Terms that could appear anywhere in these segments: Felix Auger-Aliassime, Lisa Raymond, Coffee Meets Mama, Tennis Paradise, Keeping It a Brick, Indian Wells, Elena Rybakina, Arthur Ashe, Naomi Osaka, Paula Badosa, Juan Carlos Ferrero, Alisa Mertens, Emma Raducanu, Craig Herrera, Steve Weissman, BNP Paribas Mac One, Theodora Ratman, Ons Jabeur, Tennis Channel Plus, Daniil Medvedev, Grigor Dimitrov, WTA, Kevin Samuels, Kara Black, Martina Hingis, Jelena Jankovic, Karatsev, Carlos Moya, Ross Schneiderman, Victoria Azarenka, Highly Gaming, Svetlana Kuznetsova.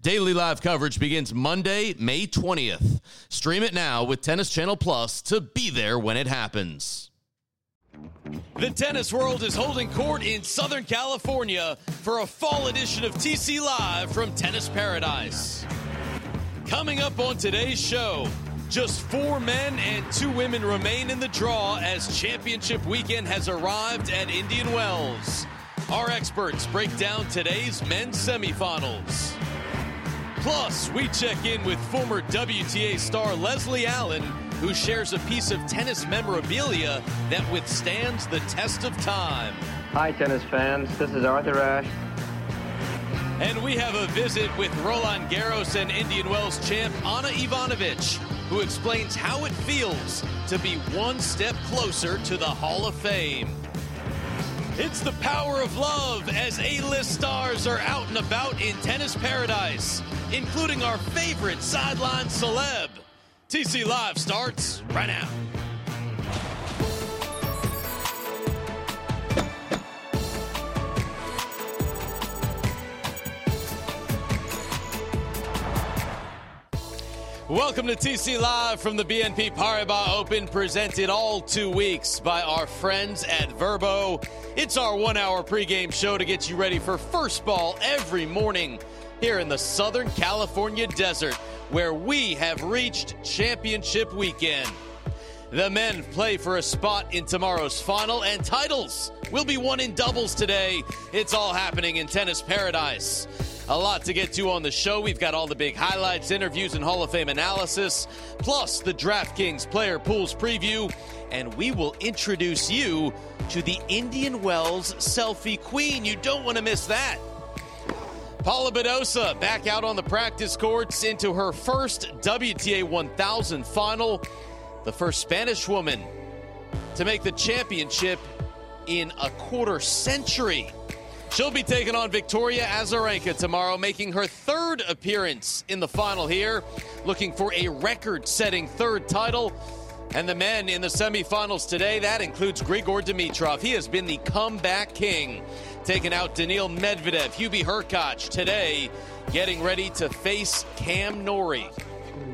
Daily live coverage begins Monday, May 20th. Stream it now with Tennis Channel Plus to be there when it happens. The tennis world is holding court in Southern California for a fall edition of TC Live from Tennis Paradise. Coming up on today's show, just 4 men and 2 women remain in the draw as championship weekend has arrived at Indian Wells. Our experts break down today's men's semifinals. Plus, we check in with former WTA star Leslie Allen, who shares a piece of tennis memorabilia that withstands the test of time. Hi, tennis fans. This is Arthur Ashe. And we have a visit with Roland Garros and Indian Wells champ Ana Ivanovic, who explains how it feels to be one step closer to the Hall of Fame. It's the power of love as A-list stars are out and about in Tennis Paradise, including our favorite sideline celeb. TC Live starts right now. Welcome to TC Live from the BNP Paribas Open, presented all 2 weeks by our friends at Vrbo. It's our one-hour pregame show to get you ready for first ball every morning here in the Southern California desert, where we have reached championship weekend. The men play for a spot in tomorrow's final, and titles will be won in doubles today. It's all happening in Tennis Paradise. A lot to get to on the show. We've got all the big highlights, interviews, and Hall of Fame analysis, plus the DraftKings player pools preview, and we will introduce you to the Indian Wells selfie queen. You don't want to miss that. Paula Badosa back out on the practice courts into her first WTA 1000 final, the first Spanish woman to make the championship in a quarter century. She'll be taking on Victoria Azarenka tomorrow, making her third appearance in the final here, looking for a record-setting third title. And the men in the semifinals today, that includes Grigor Dimitrov. He has been the comeback king, taking out Daniil Medvedev, Hubie Hurkacz today, getting ready to face Cam Norrie.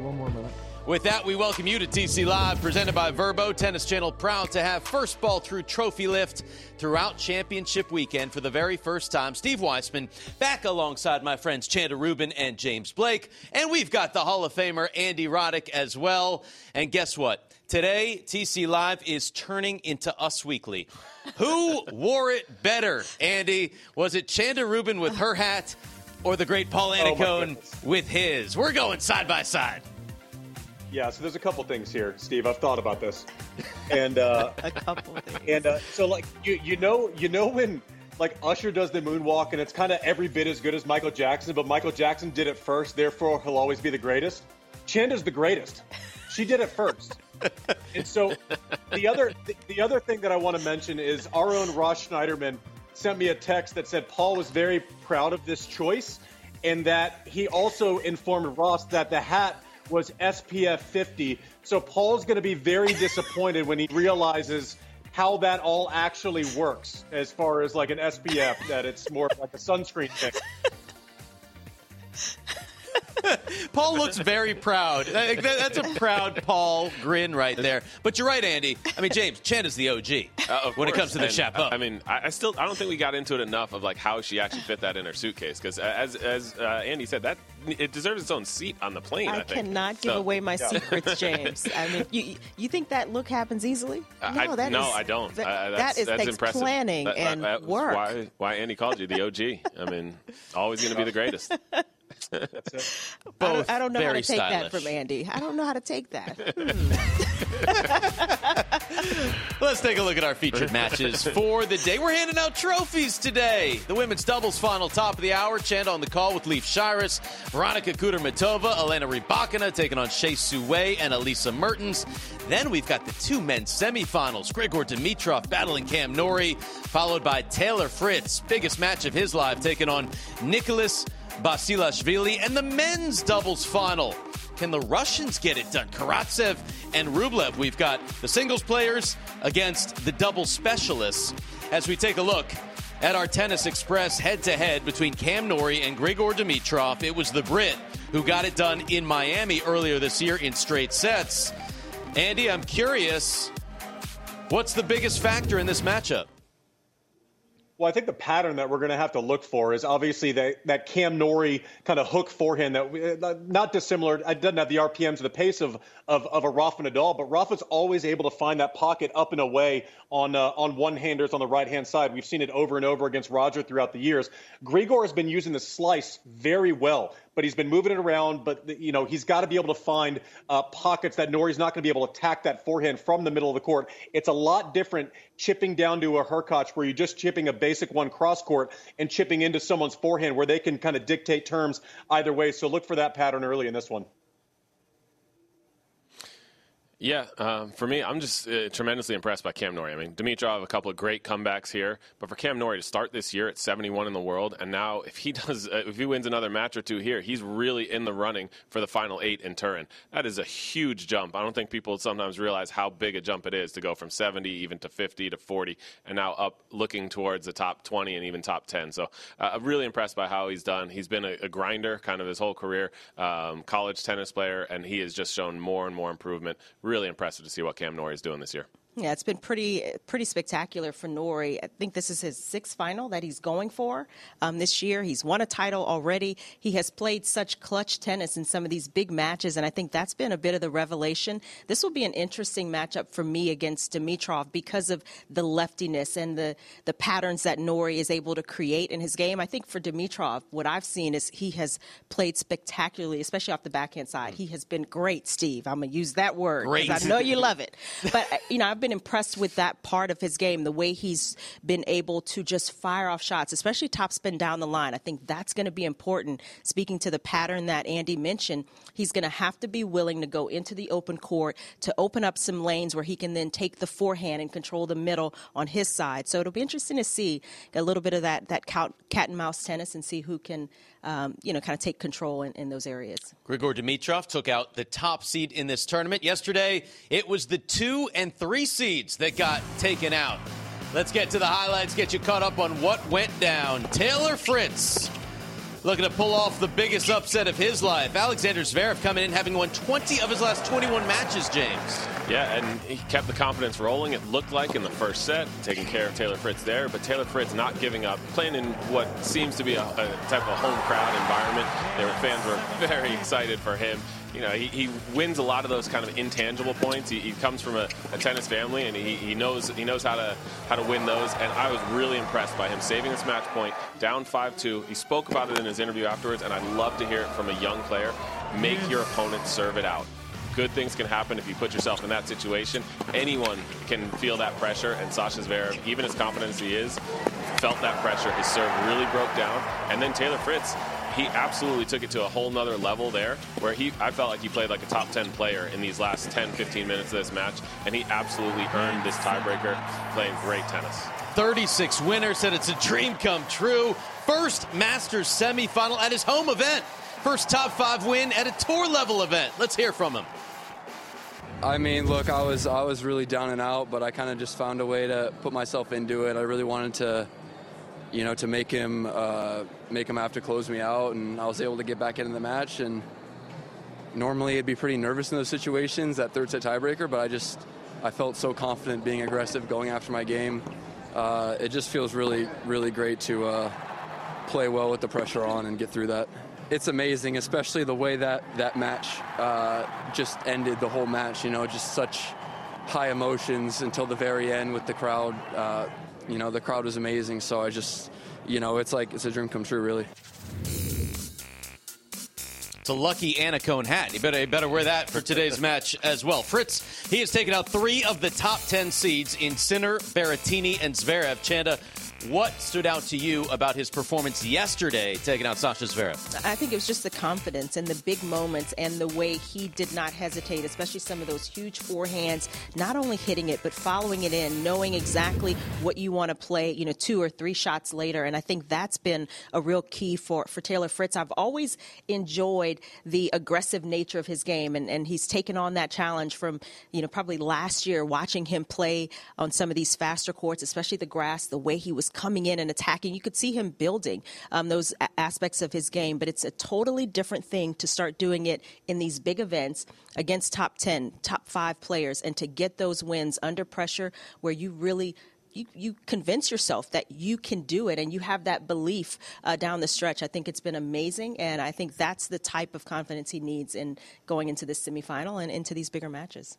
One more minute. With that, we welcome you to TC Live, presented by Vrbo. Tennis Channel proud to have first ball through trophy lift throughout championship weekend for the very first time. Steve Weissman back alongside my friends Chanda Rubin and James Blake. And we've got the Hall of Famer Andy Roddick as well. And guess what? Today, TC Live is turning into Us Weekly. Who wore it better, Andy? Was it Chanda Rubin with her hat or the great Paul Anacone with his? We're going side by side. Yeah, so there's a couple things here, Steve. I've thought about this, and a couple things. And so, like, you know when like Usher does the moonwalk, and it's kind of every bit as good as Michael Jackson, but Michael Jackson did it first, therefore he'll always be the greatest. Chanda's the greatest. She did it first. And so, the other thing that I want to mention is our own Ross Schneiderman sent me a text that said Paul was very proud of this choice, and that he also informed Ross that the hat was SPF 50. So Paul's going to be very disappointed when he realizes how that all actually works as far as like an SPF, that it's more like a sunscreen thing. Paul looks very proud. That's a proud Paul grin right there. But you're right, Andy. I mean, James, Chanda's the OG when it comes to the chapeau. I mean, I don't think we got into it enough of like how she actually fit that in her suitcase, because as Andy said, that it deserves its own seat on the plane. I cannot give away my secrets, James. I mean, you think that look happens easily? No, I don't. That is impressive. Planning and work. Why Andy called you the OG. I mean, always going to be the greatest. That's it. Both I don't know how to take stylish. That from Andy. I don't know how to take that. Let's take a look at our featured matches for the day. We're handing out trophies today. The women's doubles final, top of the hour. Chanda on the call with Leif Shiras, Veronika Kudermetova, Elena Rybakina taking on Hsieh Su-wei and Alisa Mertens. Then we've got the two men's semifinals. Grigor Dimitrov battling Cam Norrie, followed by Taylor Fritz, biggest match of his life, taking on Nicholas Basilashvili. And the men's doubles final. Can the Russians get it done? Karatsev and Rublev. We've got the singles players against the double specialists as we take a look at our Tennis Express head-to-head between Cam Norrie and Grigor Dimitrov. It was the Brit who got it done in Miami earlier this year in straight sets. Andy, I'm curious, what's the biggest factor in this matchup? Well, I think the pattern that we're going to have to look for is obviously that Cam Norrie kind of hook forehand that not dissimilar. It doesn't have the RPMs or the pace of a Rafa Nadal, but Rafa's always able to find that pocket up and away on one-handers on the right-hand side. We've seen it over and over against Roger throughout the years. Grigor has been using the slice very well, but he's been moving it around. But, you know, he's got to be able to find pockets that Norrie's not going to be able to attack that forehand from the middle of the court. It's a lot different chipping down to a Hurkacz where you're just chipping a basic one cross court and chipping into someone's forehand where they can kind of dictate terms either way. So look for that pattern early in this one. Yeah, for me, I'm just tremendously impressed by Cam Norrie. I mean, Dimitrov, a couple of great comebacks here, but for Cam Norrie to start this year at 71 in the world, and now if he wins another match or two here, he's really in the running for the final 8 in Turin. That is a huge jump. I don't think people sometimes realize how big a jump it is to go from 70 even to 50 to 40, and now up looking towards the top 20 and even top 10. So I'm really impressed by how he's done. He's been a grinder kind of his whole career, college tennis player, and he has just shown more and more improvement. Really impressive to see what Cam Norrie is doing this year. Yeah, it's been pretty spectacular for Norrie. I think this is his 6th final that he's going for this year. He's won a title already. He has played such clutch tennis in some of these big matches, and I think that's been a bit of the revelation. This will be an interesting matchup for me against Dimitrov because of the leftiness and the patterns that Norrie is able to create in his game. I think for Dimitrov, what I've seen is he has played spectacularly, especially off the backhand side. He has been great, Steve. I'm going to use that word because I know you love it. But, you know, I've been impressed with that part of his game, the way he's been able to just fire off shots, especially topspin down the line. I think that's going to be important. Speaking to the pattern that Andy mentioned, he's going to have to be willing to go into the open court to open up some lanes where he can then take the forehand and control the middle on his side. So it'll be interesting to see a little bit of that cat and mouse tennis and see who can kind of take control in those areas. Grigor Dimitrov took out the top seed in this tournament. Yesterday, it was the 2 and 3 seeds that got taken out. Let's get to the highlights, get you caught up on what went down. Taylor Fritz looking to pull off the biggest upset of his life. Alexander Zverev coming in having won 20 of his last 21 matches, James. Yeah, and he kept the confidence rolling, it looked like, in the first set, taking care of Taylor Fritz there. But Taylor Fritz not giving up, playing in what seems to be a type of home crowd environment. Their fans were very excited for him. You know, he wins a lot of those kind of intangible points. He comes from a tennis family, and he knows how to win those. And I was really impressed by him saving this match point, down 5-2. He spoke about it in his interview afterwards, and I love to hear it from a young player. Make your opponent serve it out. Good things can happen if you put yourself in that situation. Anyone can feel that pressure, and Sasha Zverev, even as confident as he is, felt that pressure. His serve really broke down, and then Taylor Fritz, he absolutely took it to a whole nother level there where I felt like he played like a top 10 player in these last 10, 15 minutes of this match, and he absolutely earned this tiebreaker playing great tennis. 36 winners, said it's a dream come true. First Masters semifinal at his home event. First top 5 win at a tour level event. Let's hear from him. I mean, look, I was really down and out, but I kind of just found a way to put myself into it. I really wanted to, you know, to make him have to close me out, and I was able to get back into the match. And normally I'd be pretty nervous in those situations, that third set tiebreaker, but I felt so confident being aggressive, going after my game. It just feels really, really great to play well with the pressure on and get through that. It's amazing, especially the way that match just ended, the whole match, you know, just such high emotions until the very end with the crowd. You know, the crowd was amazing, so I just, you know, it's like it's a dream come true, really. It's a lucky Anacone hat. You better wear that for today's match as well. Fritz, he has taken out 3 of the top 10 seeds in Sinner, Berrettini, and Zverev. Chanda, what stood out to you about his performance yesterday taking out Sasha Zverev? I think it was just the confidence and the big moments and the way he did not hesitate, especially some of those huge forehands, not only hitting it, but following it in, knowing exactly what you want to play, 2 or 3 shots later. And I think that's been a real key for Taylor Fritz. I've always enjoyed the aggressive nature of his game, and he's taken on that challenge from, probably last year, watching him play on some of these faster courts, especially the grass, the way he was coming in and attacking. You could see him building those aspects of his game, but it's a totally different thing to start doing it in these big events against top 10, top 5 players, and to get those wins under pressure where you really you convince yourself that you can do it and you have that belief down the stretch. I think it's been amazing, and I think that's the type of confidence he needs in going into this semifinal and into these bigger matches.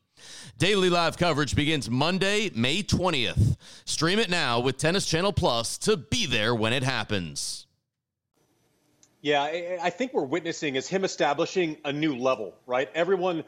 Daily live coverage begins Monday, May 20th. Stream it now with Tennis Channel Plus to be there when it happens. Yeah, I think we're witnessing is him establishing a new level, right? Everyone,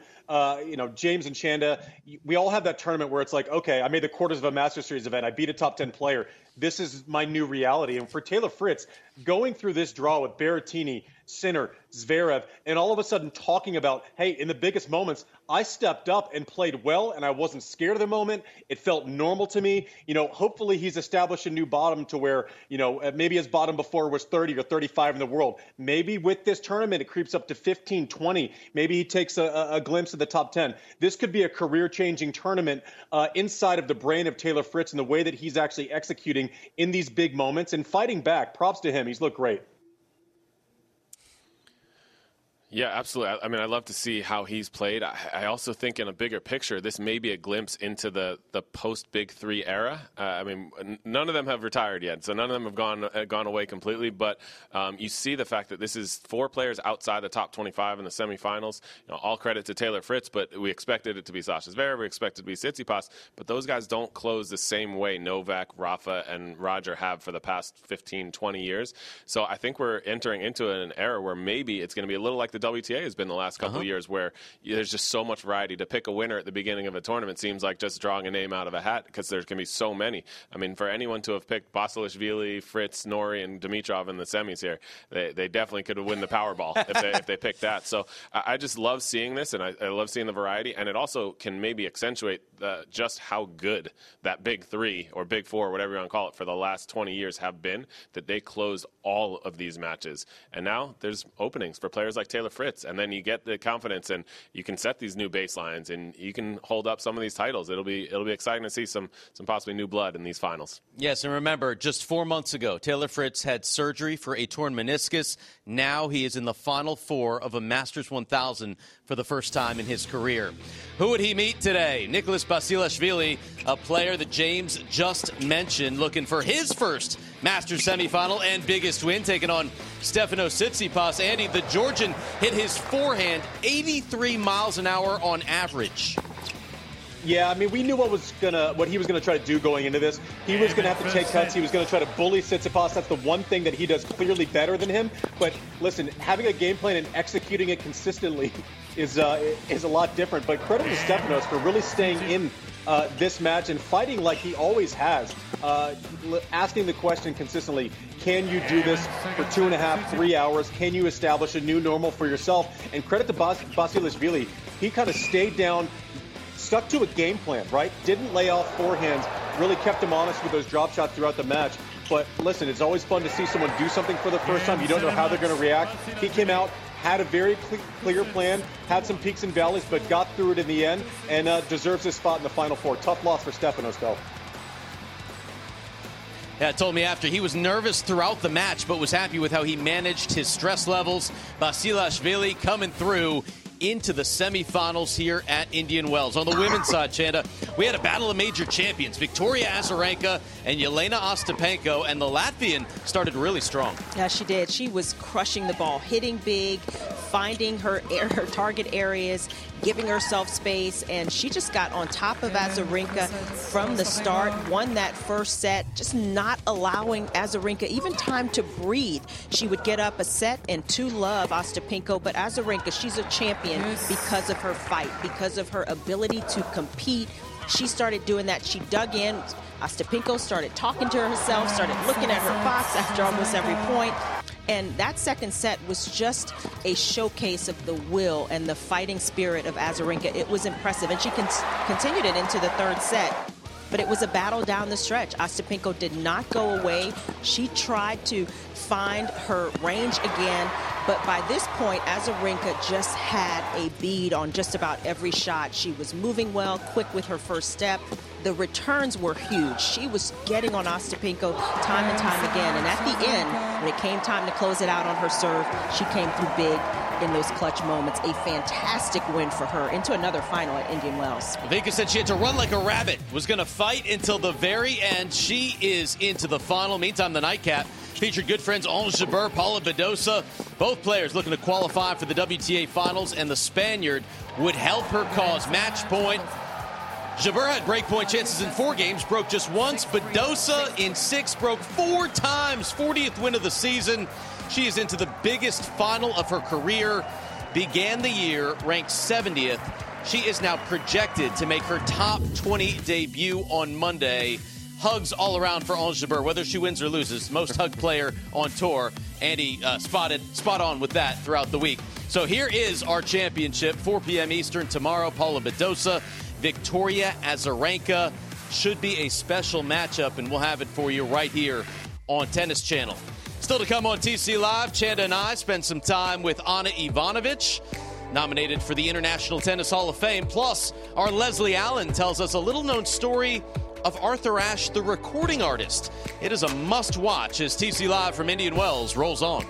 James and Chanda, we all have that tournament where it's like, okay, I made the quarters of a Master Series event. I beat a top 10 player. This is my new reality. And for Taylor Fritz, going through this draw with Berrettini, Sinner, Zverev, and all of a sudden talking about, hey, in the biggest moments, I stepped up and played well, and I wasn't scared of the moment. It felt normal to me. Hopefully he's established a new bottom to where, maybe his bottom before was 30 or 35 in the world. Maybe with this tournament, it creeps up to 15, 20. Maybe he takes a glimpse of the top 10. This could be a career-changing tournament inside of the brain of Taylor Fritz and the way that he's actually executing in these big moments and fighting back. Props to him. He's looked great. Yeah, absolutely. I mean, I love to see how he's played. I also think in a bigger picture, this may be a glimpse into the post-Big Three era. None of them have retired yet, so none of them have gone away completely. But you see the fact that this is 4 players outside the top 25 in the semifinals. All credit to Taylor Fritz, but we expected it to be Sasha Zverev. We expected it to be Tsitsipas. But those guys don't close the same way Novak, Rafa, and Roger have for the past 15, 20 years. So I think we're entering into an era where maybe it's going to be a little like the WTA has been the last couple of years, where there's just so much variety. To pick a winner at the beginning of a tournament seems like just drawing a name out of a hat, because there's going to be so many. I mean, for anyone to have picked Basilashvili, Fritz, Norrie, and Dimitrov in the semis here, they definitely could have won the Powerball if they picked that. So I just love seeing this, and I love seeing the variety, and it also can maybe accentuate just how good that Big Three or Big Four, whatever you want to call it, for the last 20 years have been, that they closed all of these matches. And now there's openings for players like Taylor Fritz, and then you get the confidence and you can set these new baselines and you can hold up some of these titles. It'll be exciting to see some possibly new blood in these finals. Yes, and remember, just 4 months ago, Taylor Fritz had surgery for a torn meniscus. Now he is in the Final Four of a Masters 1000 for the first time in his career. Who would he meet today? Nicholas Basilashvili, a player that James just mentioned, looking for his first Masters semifinal and biggest win, taking on Stefanos Tsitsipas. Andy, the Georgian hit his forehand 83 miles an hour on average. Yeah, I mean, we knew what he was going to try to do going into this. He was going to have to take cuts. He was going to try to bully Tsitsipas. That's the one thing that he does clearly better than him. But listen, having a game plan and executing it consistently is a lot different. But credit to Stefanos for really staying in this match and fighting like he always has, asking the question consistently, can you do this for 2.5, 3 hours? Can you establish a new normal for yourself? And credit to Basilashvili. He kind of stayed down, stuck to a game plan, right? Didn't lay off forehands, really kept him honest with those drop shots throughout the match. But listen, it's always fun to see someone do something for the first time. You don't know how they're going to react. He came out, had a very clear plan, had some peaks and valleys, but got through it in the end and deserves his spot in the Final Four. Tough loss for Stefanos, though. Yeah, told me after he was nervous throughout the match, but was happy with how he managed his stress levels. Basilashvili coming through into the semifinals here at Indian Wells. On the women's side, Chanda, we had a battle of major champions, Victoria Azarenka and Yelena Ostapenko, and the Latvian started really strong. Yeah, she did. She was crushing the ball, hitting big, finding her target areas, giving herself space, and she just got on top of Azarenka from the start, won that first set, just not allowing Azarenka even time to breathe. She would get up a set and two love Ostapenko, but Azarenka, she's a champion because of her fight, because of her ability to compete. She started doing that. She dug in. Ostapenko started talking to herself, started looking at her box after almost every point. And that second set was just a showcase of the will and the fighting spirit of Azarenka. It was impressive, and she continued it into the third set. But it was a battle down the stretch. Ostapenko did not go away. She tried to find her range again. But by this point, Azarenka just had a bead on just about every shot. She was moving well, quick with her first step. The returns were huge. She was getting on Ostapenko time and time again. And at the end, when it came time to close it out on her serve, she came through big in those clutch moments. A fantastic win for her into another final at Indian Wells. Vika said she had to run like a rabbit, was going to fight until the very end. She is into the final. Meantime, the nightcap featured good friends Ons Jabeur, Paula Badosa, both players looking to qualify for the WTA Finals, and the Spaniard would help her cause match point. Jabeur had break point chances in four games, broke just once. Badosa in six, broke four times, 40th win of the season. She is into the biggest final of her career. Began the year ranked 70th. She is now projected to make her top 20 debut on Monday. Hugs all around for Ons Jabeur, whether she wins or loses. Most hugged player on tour. Andy spot on with that throughout the week. So here is our championship, 4 p.m. Eastern tomorrow. Paula Badosa, Victoria Azarenka. Should be a special matchup, and we'll have it for you right here on Tennis Channel. Still to come on TC Live, Chanda and I spend some time with Ana Ivanovic, nominated for the International Tennis Hall of Fame. Plus, our Leslie Allen tells us a little-known story of Arthur Ashe, the recording artist. It is a must-watch as TC Live from Indian Wells rolls on.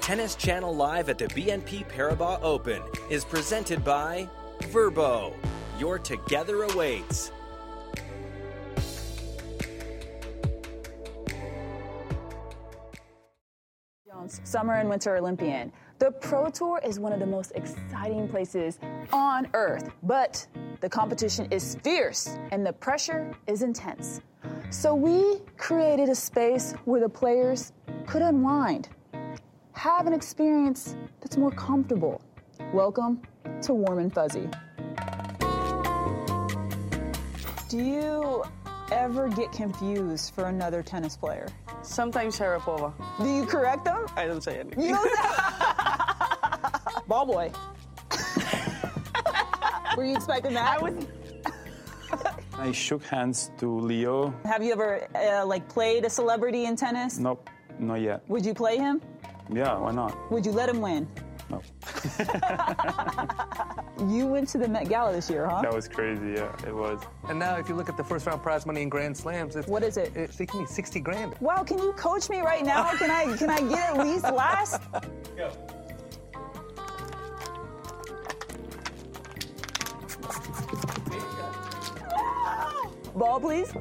Tennis Channel Live at the BNP Paribas Open is presented by Vrbo. Your together awaits. Summer and Winter Olympian. The Pro Tour is one of the most exciting places on earth, but the competition is fierce and the pressure is intense. So we created a space where the players could unwind, have an experience that's more comfortable. Welcome to Warm and Fuzzy. Do you ever get confused for another tennis player? Sometimes Sharapova. Do you correct them? I don't say anything. You don't say Ball boy. Were you expecting that? I shook hands to Leo. Have you ever played a celebrity in tennis? Nope, not yet. Would you play him? Yeah, why not? Would you let him win? No. You went to the Met Gala this year, huh? That was crazy, yeah, it was. And now if you look at the first round prize money in Grand Slams, it's... What is it? It's taking me 60 grand. Wow, can you coach me right now? Can I get at least last? Go. Ball, please.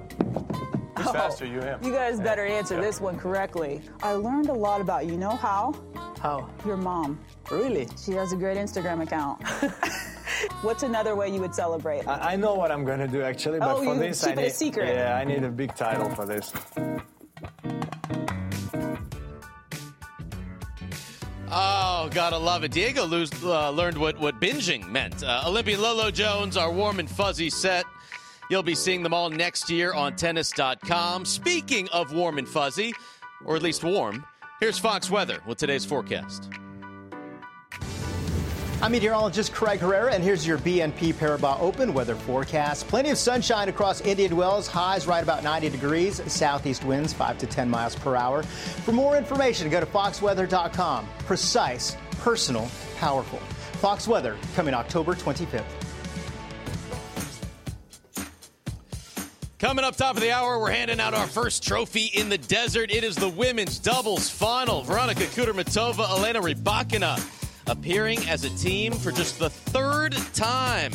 Who's faster, you or him? You guys better answer this one correctly. I learned a lot about you. Know how? How? Your mom. Really? She has a great Instagram account. What's another way you would celebrate? I know what I'm going to do, actually, but for this, I need... a secret. Yeah, I need a big title for this. Oh, gotta love it. Diego learned what binging meant. Olympian Lolo Jones, our Warm and Fuzzy set. You'll be seeing them all next year on tennis.com. Speaking of warm and fuzzy, or at least warm, here's Fox Weather with today's forecast. I'm meteorologist Craig Herrera, and here's your BNP Paribas Open weather forecast. Plenty of sunshine across Indian Wells. Highs right about 90 degrees. Southeast winds 5 to 10 miles per hour. For more information, go to foxweather.com. Precise, personal, powerful. Fox Weather coming October 25th. Coming up top of the hour, we're handing out our first trophy in the desert. It is the women's doubles final. Veronika Kudermetova, Elena Rybakina appearing as a team for just the third time.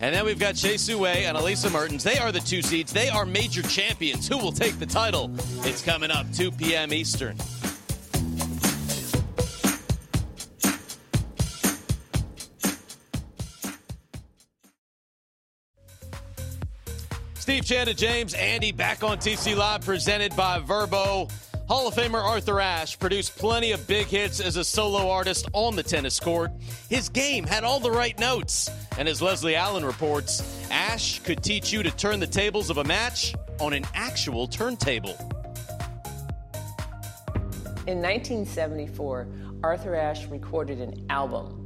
And then we've got Hsieh Su-wei and Alisa Mertens. They are the two seeds. They are major champions. Who will take the title? It's coming up 2 p.m. Eastern. Steve, Chanda, James, Andy back on TC Live, presented by Vrbo. Hall of Famer Arthur Ashe produced plenty of big hits as a solo artist on the tennis court. His game had all the right notes. And as Leslie Allen reports, Ashe could teach you to turn the tables of a match on an actual turntable. In 1974, Arthur Ashe recorded an album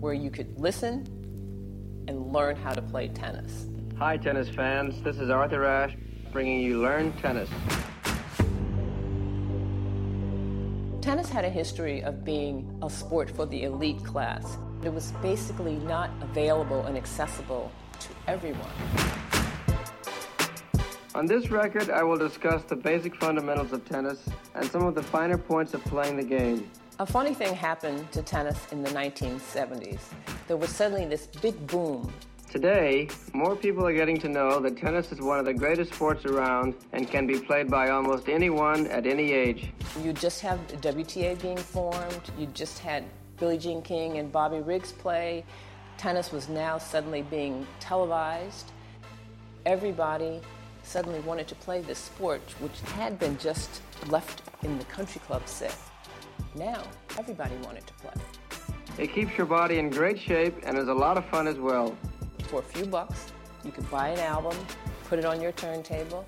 where you could listen and learn how to play tennis. Hi, tennis fans. This is Arthur Ashe bringing you Learn Tennis. Tennis had a history of being a sport for the elite class. It was basically not available and accessible to everyone. On this record, I will discuss the basic fundamentals of tennis and some of the finer points of playing the game. A funny thing happened to tennis in the 1970s. There was suddenly this big boom. Today, more people are getting to know that tennis is one of the greatest sports around and can be played by almost anyone at any age. You just have the WTA being formed. You just had Billie Jean King and Bobby Riggs play. Tennis was now suddenly being televised. Everybody suddenly wanted to play this sport, which had been just left in the country club set. Now, everybody wanted to play. It keeps your body in great shape and is a lot of fun as well. For a few bucks, you could buy an album, put it on your turntable,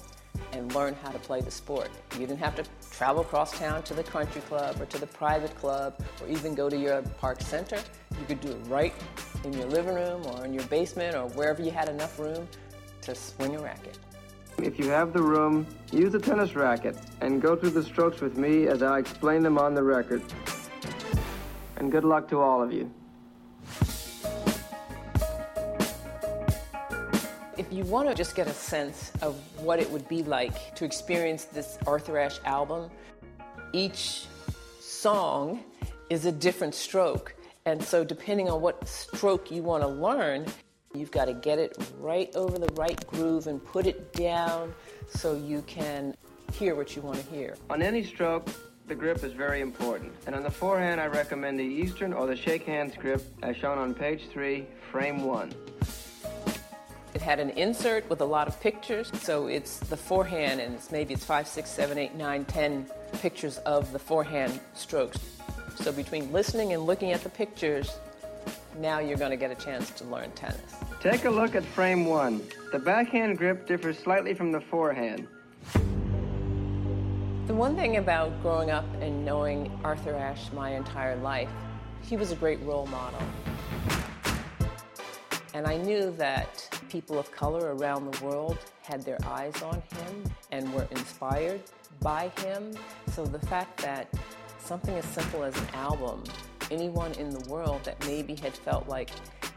and learn how to play the sport. You didn't have to travel across town to the country club or to the private club or even go to your park center. You could do it right in your living room or in your basement or wherever you had enough room to swing a racket. If you have the room, use a tennis racket and go through the strokes with me as I explain them on the record. And good luck to all of you. If you want to just get a sense of what it would be like to experience this Arthur Ashe album, each song is a different stroke. And so depending on what stroke you want to learn, you've got to get it right over the right groove and put it down so you can hear what you want to hear. On any stroke, the grip is very important. And on the forehand, I recommend the Eastern or the shake hands grip as shown on page 3, frame 1. It had an insert with a lot of pictures. So it's the forehand, and it's 5, 6, 7, 8, 9, 10 pictures of the forehand strokes. So between listening and looking at the pictures, now you're going to get a chance to learn tennis. Take a look at frame 1. The backhand grip differs slightly from the forehand. The one thing about growing up and knowing Arthur Ashe my entire life, he was a great role model. And I knew that people of color around the world had their eyes on him and were inspired by him. So the fact that something as simple as an album, anyone in the world that maybe had felt like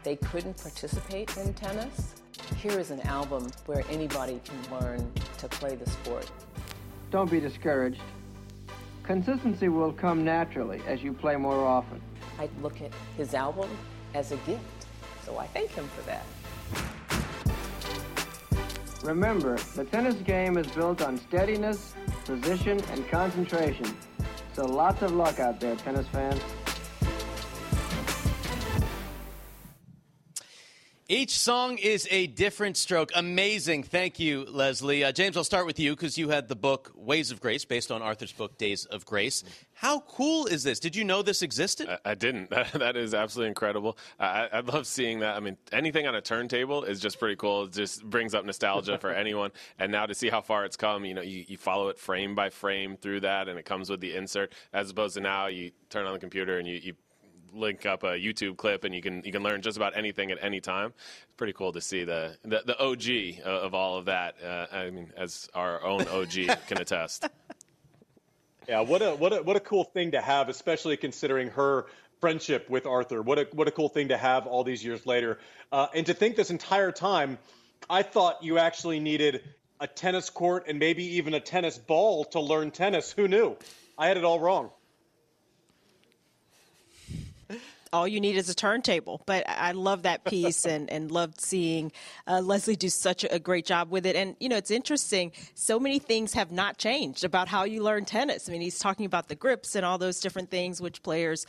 they couldn't participate in tennis, here is an album where anybody can learn to play the sport. Don't be discouraged. Consistency will come naturally as you play more often. I look at his album as a gift, so I thank him for that. Remember, the tennis game is built on steadiness, precision, and concentration. So lots of luck out there, tennis fans. Each song is a different stroke. Amazing. Thank you, Leslie. James, I'll start with you because you had the book Ways of Grace, based on Arthur's book Days of Grace. How cool is this? Did you know this existed? I didn't. That is absolutely incredible. I love seeing that. I mean, anything on a turntable is just pretty cool. It just brings up nostalgia for anyone. And now to see how far it's come, you know, you follow it frame by frame through that, and it comes with the insert, as opposed to now you turn on the computer and you link up a YouTube clip, and you can learn just about anything at any time. It's pretty cool to see the OG of all of that. I mean, as our own OG can attest. Yeah, what a cool thing to have, especially considering her friendship with Arthur. What a cool thing to have all these years later, and to think this entire time I thought you actually needed a tennis court and maybe even a tennis ball to learn tennis. Who knew? I had it all wrong. All you need is a turntable. But I love that piece and loved seeing Leslie do such a great job with it. And, you know, it's interesting. So many things have not changed about how you learn tennis. I mean, he's talking about the grips and all those different things, which players,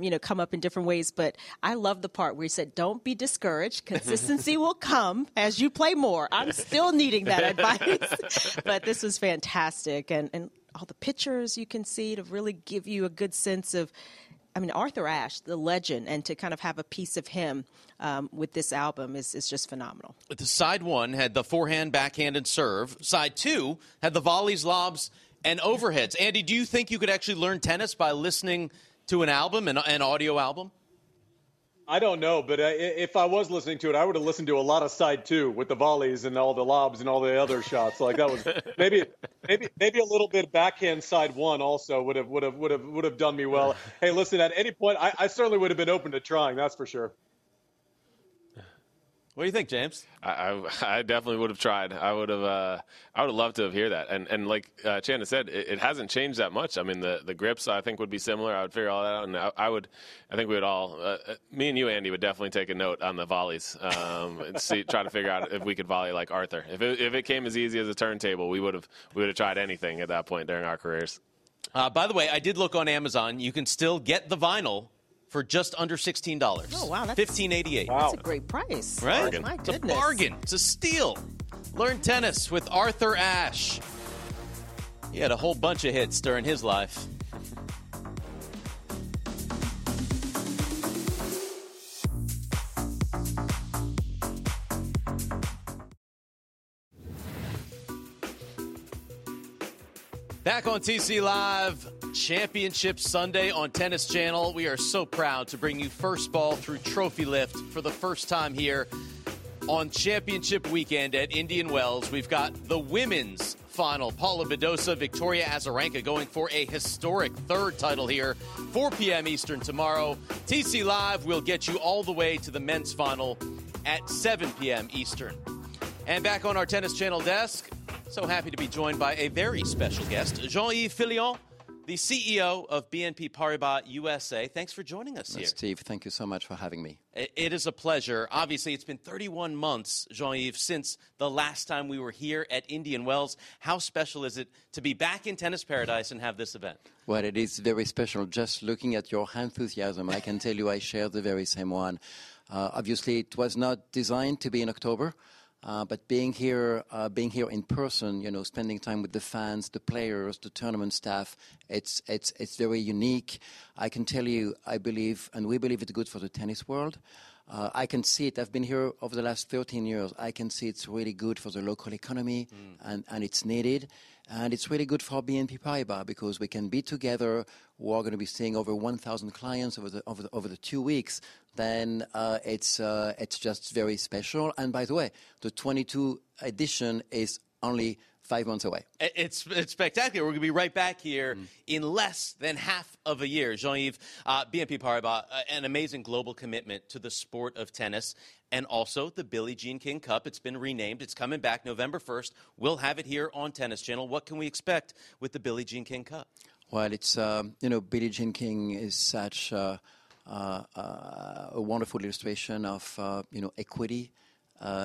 you know, come up in different ways. But I love the part where he said, don't be discouraged. Consistency will come as you play more. I'm still needing that advice. But this was fantastic. And all the pictures you can see to really give you a good sense of, I mean, Arthur Ashe, the legend, and to kind of have a piece of him with this album is just phenomenal. The side one had the forehand, backhand, and serve. Side two had the volleys, lobs, and overheads. Andy, do you think you could actually learn tennis by listening to an album, an audio album? I don't know, but if I was listening to it, I would have listened to a lot of side two with the volleys and all the lobs and all the other shots. Like that was maybe a little bit backhand side one also would have done me well. Hey, listen, at any point, I certainly would have been open to trying. That's for sure. What do you think, James? I definitely would have tried. I would have loved to have heard that. And like Chanda said, it hasn't changed that much. I mean, the grips I think would be similar. I would figure all that out, and I think we would all, me and you, Andy, would definitely take a note on the volleys and try to figure out if we could volley like Arthur. If it came as easy as a turntable, we would have tried anything at that point during our careers. By the way, I did look on Amazon. You can still get the vinyl for just under $16. Oh, wow. That's $15.88. Wow. That's a great price. Right? Bargain. My goodness. It's a bargain. It's a steal. Learn tennis with Arthur Ashe. He had a whole bunch of hits during his life. Back on TC Live, Championship Sunday on Tennis Channel. We are so proud to bring you First Ball through Trophy Lift for the first time here on Championship Weekend at Indian Wells. We've got the women's final. Paula Badosa, Victoria Azarenka going for a historic third title here. 4 p.m. Eastern tomorrow. TC Live will get you all the way to the men's final at 7 p.m. Eastern. And back on our Tennis Channel desk, so happy to be joined by a very special guest, Jean-Yves Filion, the CEO of BNP Paribas USA. Thanks for joining us here. Steve, thank you so much for having me. It is a pleasure. Obviously, it's been 31 months, Jean-Yves, since the last time we were here at Indian Wells. How special is it to be back in Tennis Paradise and have this event? Well, it is very special. Just looking at your enthusiasm, I can tell you I share the very same one. Obviously, it was not designed to be in October. But being here in person, you know, spending time with the fans, the players, the tournament staff, it's very unique. I can tell you, I believe, and we believe it's good for the tennis world. I can see it. I've been here over the last 13 years. I can see it's really good for the local economy, and it's needed. And it's really good for BNP Paribas because we can be together. We're going to be seeing over 1,000 clients over the 2 weeks. Then it's just very special. And by the way, the 22 edition is only 5 months away. It's spectacular. We're going to be right back here in less than half of a year. Jean-Yves, BNP Paribas, an amazing global commitment to the sport of tennis and also the Billie Jean King Cup. It's been renamed. It's coming back November 1st. We'll have it here on Tennis Channel. What can we expect with the Billie Jean King Cup? Well, it's, you know, Billie Jean King is such a wonderful illustration of, you know, equity,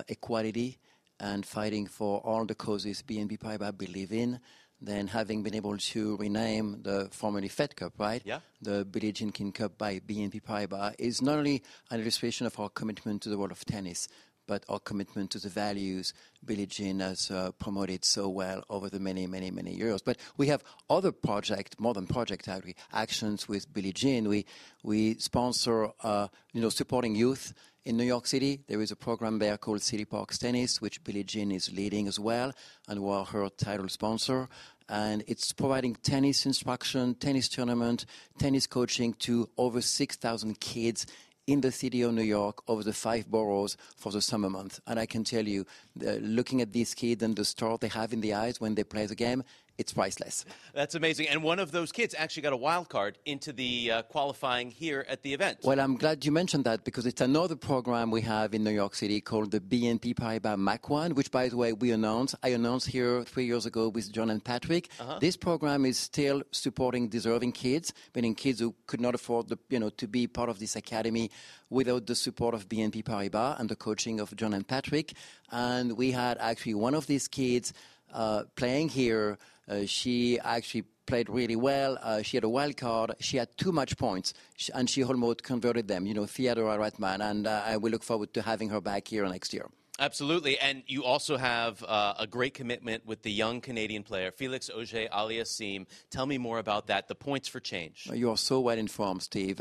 equality, and fighting for all the causes BNP Paribas believe in, then having been able to rename the formerly Fed Cup, right? Yeah. The Billie Jean King Cup by BNP Paribas is not only an illustration of our commitment to the world of tennis, but our commitment to the values Billie Jean has promoted so well over the many, many, many years. But we have other projects, more than project actions with Billie Jean. We sponsor, you know, supporting youth. In New York City, there is a program there called City Parks Tennis, which Billie Jean is leading as well, and we are her title sponsor. And it's providing tennis instruction, tennis tournament, tennis coaching to over 6,000 kids in the city of New York over the 5 boroughs for the summer month. And I can tell you, looking at these kids and the start they have in the eyes when they play the game, it's priceless. That's amazing. And one of those kids actually got a wild card into the qualifying here at the event. Well, I'm glad you mentioned that, because it's another program we have in New York City called the BNP Paribas MAC One, which, by the way, I announced here 3 years ago with John and Patrick. This program is still supporting deserving kids, meaning kids who could not afford to be part of this academy without the support of BNP Paribas and the coaching of John and Patrick. And we had actually one of these kids playing here. She actually played really well. She had a wild card. She had too much points, and she almost converted them, Theodora Ratman. And we look forward to having her back here next year. Absolutely. And you also have a great commitment with the young Canadian player, Felix Auger-Aliassime. Tell me more about that, the Points for Change. You are so well informed, Steve.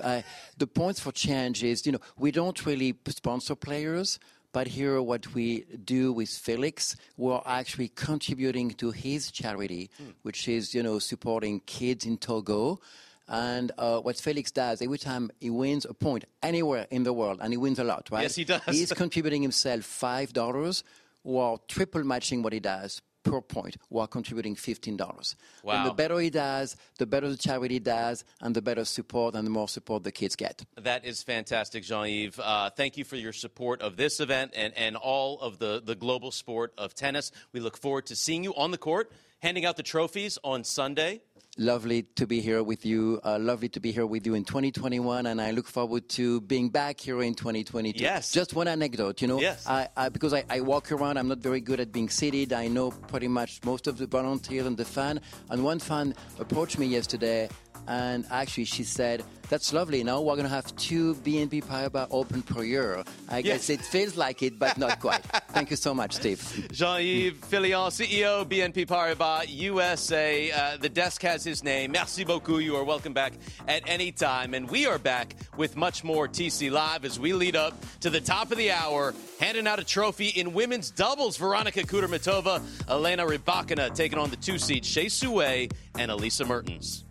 The Points for Change is, we don't really sponsor players. But here, what we do with Felix, we're actually contributing to his charity, which is, supporting kids in Togo. And what Felix does, every time he wins a point anywhere in the world, and he wins a lot, right? Yes, he does. He's contributing himself $5 while triple matching what he does per point while contributing $15. Wow. And the better he does, the better the charity does, and the better support and the more support the kids get. That is fantastic, Jean-Yves. Thank you for your support of this event and all of the global sport of tennis. We look forward to seeing you on the court, handing out the trophies on Sunday. Lovely to be here with you. Lovely to be here with you in 2021, and I look forward to being back here in 2022. Yes. Just one anecdote, Yes. Because I walk around, I'm not very good at being seated. I know pretty much most of the volunteers and the fan. And one fan approached me yesterday, and actually she said, "That's lovely. Now we're going to have 2 BNP Paribas Open per year." I guess it feels like it, but not quite. Thank you so much, Steve. Jean-Yves Filion, CEO, BNP Paribas USA. The desk has his name. Merci beaucoup. You are welcome back at any time. And we are back with much more TC Live as we lead up to the top of the hour, handing out a trophy in women's doubles. Veronika Kudermetova, Elena Rybakina taking on the 2-seed Hsieh Su-wei and Alisa Mertens.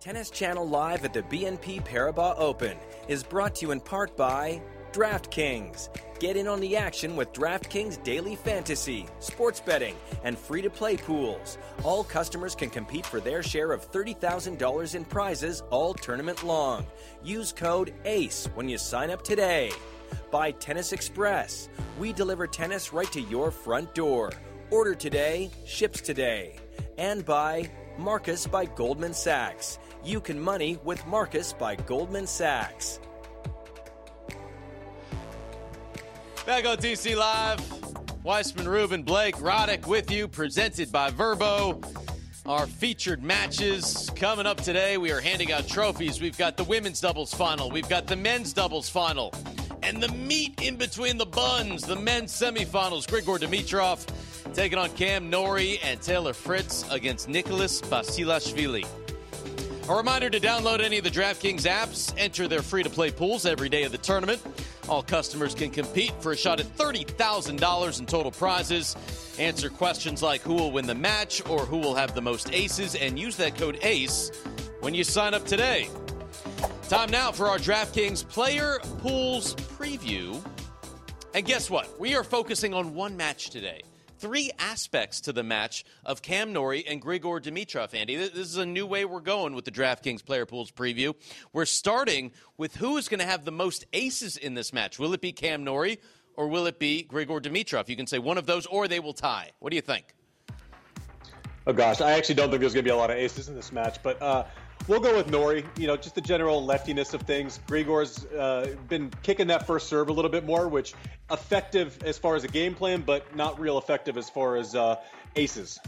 Tennis Channel Live at the BNP Paribas Open is brought to you in part by DraftKings. Get in on the action with DraftKings Daily Fantasy, sports betting, and free-to-play pools. All customers can compete for their share of $30,000 in prizes all tournament long. Use code ACE when you sign up today. By Tennis Express. We deliver tennis right to your front door. Order today, ships today. And by Marcus by Goldman Sachs. You can money with Marcus by Goldman Sachs. Back on TC Live, Weissman, Rubin, Blake, Roddick with you, presented by Vrbo. Our featured matches coming up today. We are handing out trophies. We've got the women's doubles final. We've got the men's doubles final. And the meat in between the buns, the men's semifinals. Grigor Dimitrov taking on Cam Norrie, and Taylor Fritz against Nicholas Basilashvili. A reminder to download any of the DraftKings apps. Enter their free-to-play pools every day of the tournament. All customers can compete for a shot at $30,000 in total prizes. Answer questions like who will win the match or who will have the most aces, and use that code ACE when you sign up today. Time now for our DraftKings Player Pools Preview. And guess what? We are focusing on one match today. 3 aspects to the match of Cam Norrie and Grigor Dimitrov, Andy. This is a new way we're going with the DraftKings Player Pools Preview. We're starting with who is going to have the most aces in this match. Will it be Cam Norrie or will it be Grigor Dimitrov? You can say one of those or they will tie. What do you think? Oh, gosh. I actually don't think there's going to be a lot of aces in this match, but we'll go with Norrie. Just the general leftiness of things. Grigor's been kicking that first serve a little bit more, which effective as far as a game plan, but not real effective as far as aces.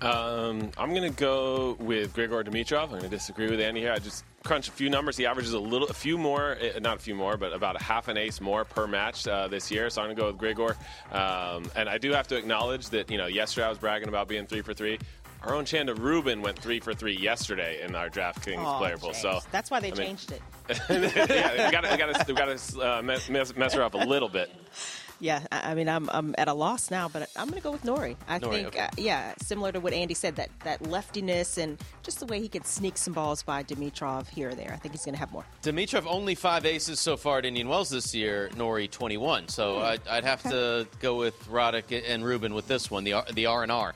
I'm going to go with Grigor Dimitrov. I'm going to disagree with Andy here. I just crunched a few numbers. He averages about a half an ace more per match this year. So I'm going to go with Grigor. And I do have to acknowledge that, yesterday I was bragging about being 3 for 3. Our own Chanda Rubin went 3 for 3 yesterday in our DraftKings player pool. So that's why they changed it. Yeah, we got to mess her up a little bit. Yeah, I mean, I'm at a loss now, but I'm going to go with Norrie. I think, yeah, similar to what Andy said, that leftiness and just the way he could sneak some balls by Dimitrov here or there. I think he's going to have more. Dimitrov only 5 aces so far at Indian Wells this year, Norrie 21. So I'd have to go with Raduc and Rubin with this one, the R&R.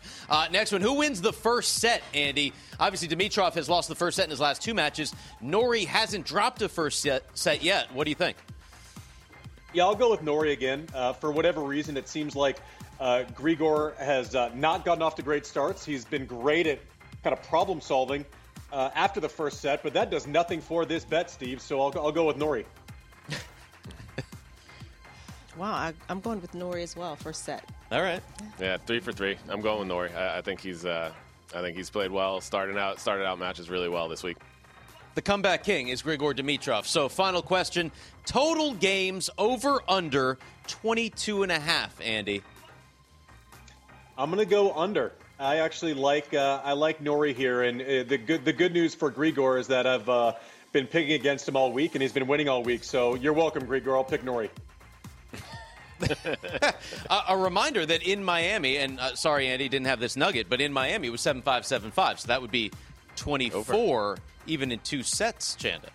Next one, who wins the first set, Andy? Obviously, Dimitrov has lost the first set in his last 2 matches. Norrie hasn't dropped a first set yet. What do you think? Yeah, I'll go with Norrie again. For whatever reason, it seems like Grigor has not gotten off to great starts. He's been great at kind of problem solving after the first set, but that does nothing for this bet, Steve. So I'll go with Norrie. Wow, I'm going with Norrie as well. First set. All right. Yeah, 3 for 3. I'm going with Norrie. I think he's played well. Started out matches really well this week. The comeback king is Grigor Dimitrov. So final question, total games over under 22.5, Andy. I'm going to go under. I actually like Norrie here, and the good news for Grigor is that I've been picking against him all week, and he's been winning all week. So you're welcome, Grigor. I'll pick Norrie. A reminder that in Miami, and sorry, Andy, didn't have this nugget, but in Miami it was 7-5, 7-5. So that would be 24 over. Even in 2 sets, Chanda.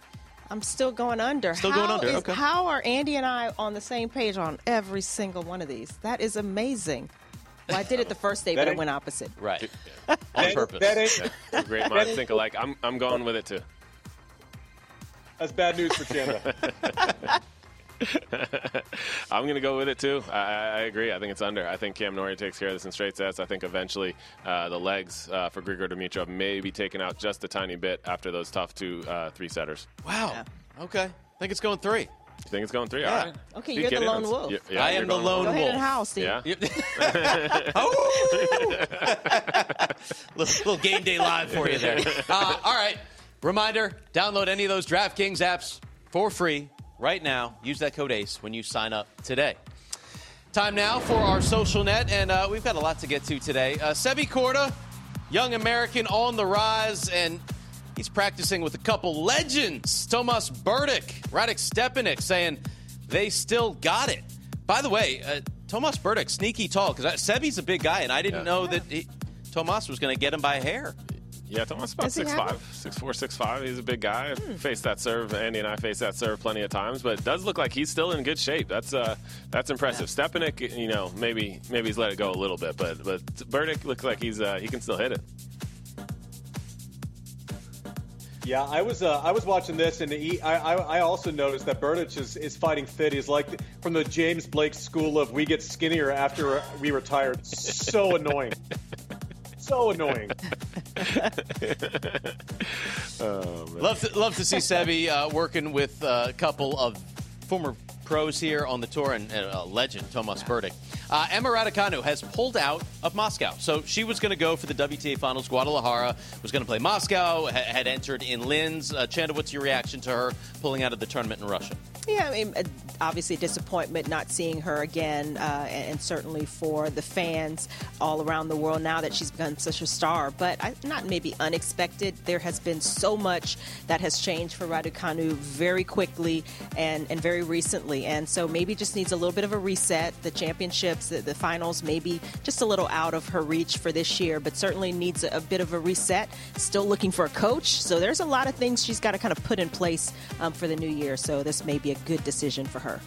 I'm still going under. Okay. How are Andy and I on the same page on every single one of these? That is amazing. Well, I did it the first day, but it went opposite. Right. Yeah. On purpose. Yeah. Great minds think alike. I'm going with it, too. That's bad news for Chanda. I'm going to go with it, too. I agree. I think it's under. I think Cam Norrie takes care of this in straight sets. I think eventually the legs for Grigor Dimitrov may be taken out just a tiny bit after those tough 2 3-setters. Wow. Yeah. Okay. I think it's going 3. You think it's going 3? Yeah. All right. Okay, you're the lone wolf. I am the lone wolf. Go ahead and howl, Steve. Yeah. Oh! Little game day live for you there. All right. Reminder, download any of those DraftKings apps for free. Right now, use that code ACE when you sign up today. Time now for our social net, and we've got a lot to get to today. Sebi Korda, young American on the rise, and he's practicing with a couple legends. Tomas Berdych, Radek Stepanek, saying they still got it. By the way, Tomas Berdych, sneaky tall, because Sebi's a big guy, and I didn't know that Tomas was going to get him by a hair. Yeah, Tomas about 6'5", 6'4", 6'5". He's a big guy. Faced that serve. Andy and I faced that serve plenty of times, but it does look like he's still in good shape. That's impressive. Yeah. Stepanek, you know, maybe he's let it go a little bit, but Berdych looks like he's he can still hit it. Yeah, I was watching this, and I also noticed that Berdych is fighting fit. He's like from the James Blake school of we get skinnier after we retired. So annoying. So annoying. Oh, man. Love to see Sebi working with a couple of former pros here on the tour and a legend, Tomas Berdych. Emma Raducanu has pulled out of Moscow. So she was going to go for the WTA Finals. Guadalajara was going to play Moscow, had entered in Linz. Chanda, what's your reaction to her pulling out of the tournament in Russia? Yeah, I mean, obviously disappointment not seeing her again, and certainly for the fans all around the world now that she's become such a star. But not maybe unexpected. There has been so much that has changed for Raducanu very quickly and very recently. And so maybe just needs a little bit of a reset. The championships, the finals, maybe just a little out of her reach for this year, but certainly needs a bit of a reset. Still looking for a coach. So there's a lot of things she's got to kind of put in place for the new year. So this may be a good decision for her.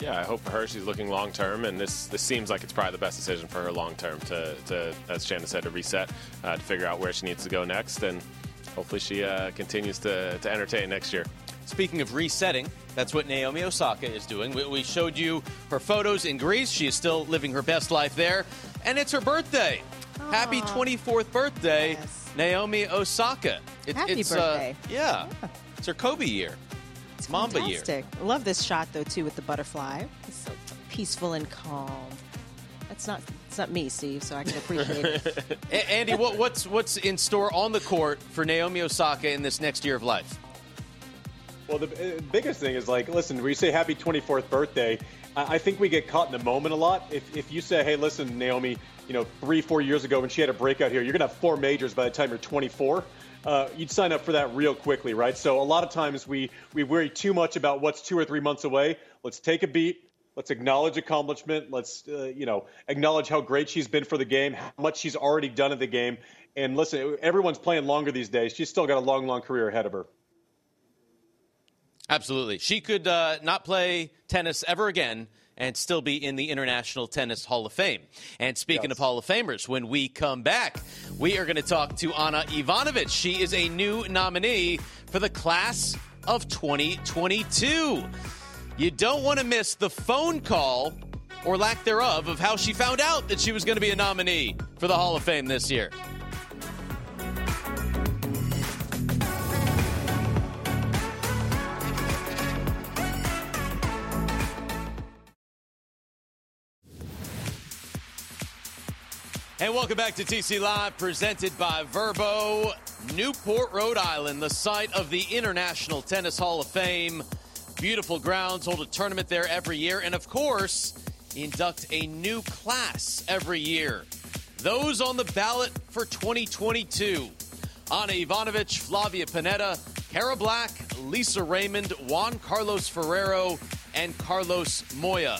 Yeah, I hope for her she's looking long term, and this seems like it's probably the best decision for her long term to as Chanda said, to reset, to figure out where she needs to go next, and hopefully she continues to entertain next year. Speaking of resetting, that's what Naomi Osaka is doing. We showed you her photos in Greece. She is still living her best life there, and it's her birthday. Aww. Happy 24th birthday, yes. Naomi Osaka. Happy birthday. It's her Kobe year. Mamba fantastic. Year. I love this shot, though, too, with the butterfly. It's so peaceful and calm. It's not me, Steve, so I can appreciate it. Andy, what's in store on the court for Naomi Osaka in this next year of life? Well, the biggest thing is, like, listen, when you say happy 24th birthday, I think we get caught in the moment a lot. If you say, hey, listen, Naomi, you know, 3-4 years ago when she had a breakout here, you're going to have 4 majors by the time you're 24. You'd sign up for that real quickly, right? So a lot of times we worry too much about what's 2 or 3 months away. Let's take a beat, Let's acknowledge accomplishment. Let's, acknowledge how great she's been for the game, how much she's already done in the game. And listen, everyone's playing longer these days. She's still got a long, long career ahead of her. Absolutely. She could not play tennis ever again and still be in the International Tennis Hall of Fame. And speaking of Hall of Famers, when we come back, we are going to talk to Ana Ivanovic. She is a new nominee for the class of 2022. You don't want to miss the phone call, or lack thereof, of how she found out that she was going to be a nominee for the Hall of Fame this year. And welcome back to TC Live, presented by Vrbo, Newport, Rhode Island, the site of the International Tennis Hall of Fame. Beautiful grounds, hold a tournament there every year, and of course, induct a new class every year. Those on the ballot for 2022: Ana Ivanovic, Flavia Panetta, Kara Black, Lisa Raymond, Juan Carlos Ferrero, and Carlos Moya.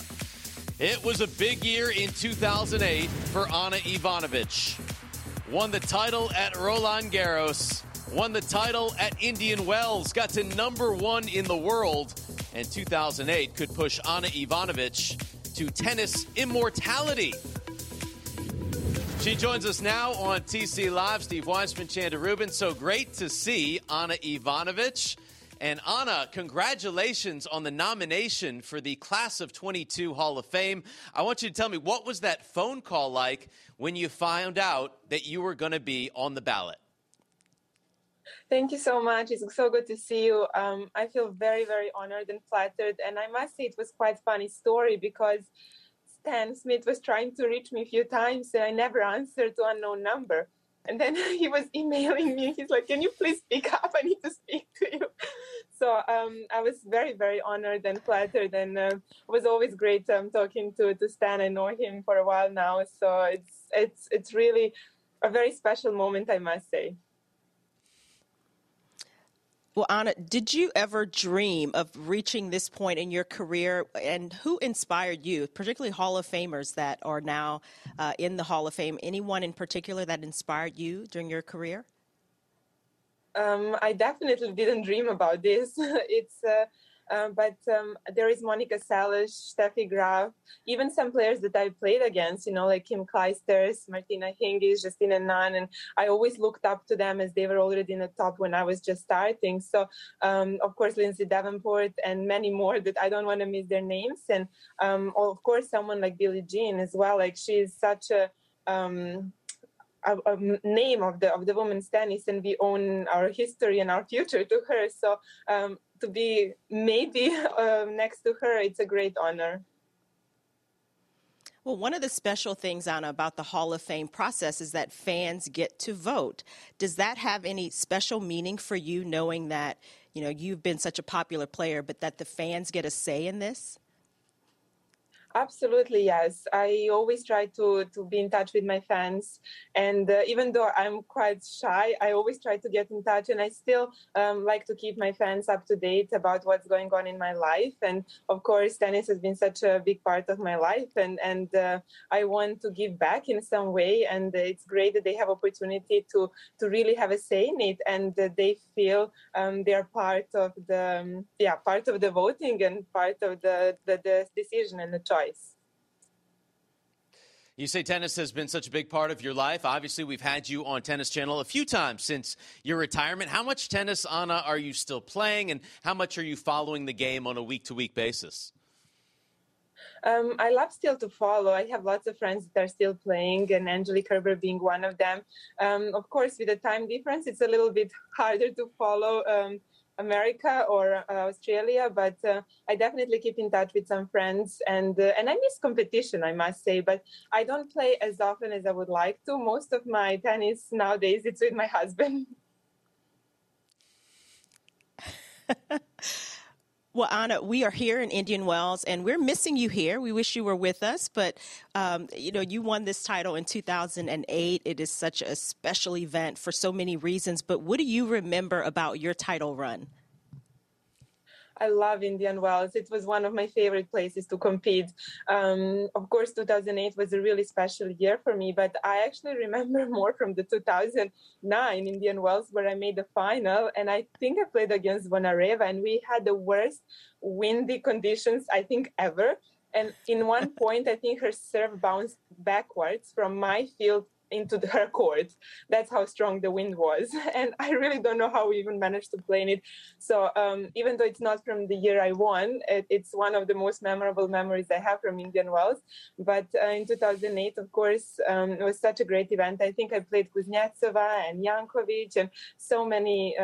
It was a big year in 2008 for Ana Ivanovic. Won the title at Roland Garros, won the title at Indian Wells, got to number one in the world, and 2008 could push Ana Ivanovic to tennis immortality. She joins us now on TC Live. Steve Weissman, Chanda Rubin. So great to see Ana Ivanovic. And Ana, congratulations on the nomination for the Class of 22 Hall of Fame. I want you to tell me, what was that phone call like when you found out that you were going to be on the ballot? Thank you so much. It's so good to see you. I feel very, very honored and flattered. And I must say it was quite a funny story, because Stan Smith was trying to reach me a few times and I never answered to an unknown number. And then he was emailing me. He's like, can you please pick up? I need to speak to you. So I was very, very honored and flattered. And it was always great talking to Stan. I know him for a while now. So it's really a very special moment, I must say. Well, Ana, did you ever dream of reaching this point in your career? And who inspired you, particularly Hall of Famers that are now in the Hall of Fame? Anyone in particular that inspired you during your career? I definitely didn't dream about this. But there is Monica Seles, Steffi Graf, even some players that I played against, like Kim Clijsters, Martina Hingis, Justina Nan, and I always looked up to them as they were already in the top when I was just starting. So, of course, Lindsay Davenport and many more that I don't want to miss their names. And, of course, someone like Billie Jean as well. Like, she is such a name of the women's tennis, and we own our history and our future to her. So, to be maybe next to her, it's a great honor. Well, one of the special things, Ana, about the Hall of Fame process is that fans get to vote. Does that have any special meaning for you, knowing that, you've been such a popular player, but that the fans get a say in this? Absolutely, yes. I always try to be in touch with my fans. And even though I'm quite shy, I always try to get in touch. And I still like to keep my fans up to date about what's going on in my life. And of course, tennis has been such a big part of my life. And I want to give back in some way. And it's great that they have opportunity to really have a say in it. And they feel they are part of the voting and part of the decision and the choice. You say tennis has been such a big part of your life. Obviously, we've had you on Tennis Channel a few times since your retirement. How much tennis, Ana, are you still playing, and how much are you following the game on a week-to-week basis? I love still to follow. I have lots of friends that are still playing, and Angelique Kerber being one of them. Of course, with the time difference, it's a little bit harder to follow America or Australia, but I definitely keep in touch with some friends, and I miss competition, I must say, but I don't play as often as I would like to. Most of my tennis nowadays, it's with my husband. Well, Ana, we are here in Indian Wells, and we're missing you here. We wish you were with us, but, you won this title in 2008. It is such a special event for so many reasons, but what do you remember about your title run? I love Indian Wells. It was one of my favorite places to compete. Of course, 2008 was a really special year for me, but I actually remember more from the 2009 Indian Wells where I made the final, and I think I played against Zvonareva, and we had the worst windy conditions, I think, ever. And in one point, I think her serve bounced backwards from my field into her court. That's how strong the wind was. And I really don't know how we even managed to play in it. So even though it's not from the year I won, it's one of the most memorable memories I have from Indian Wells. But in 2008, of course, it was such a great event. I think I played Kuznetsova and Jankovic and so many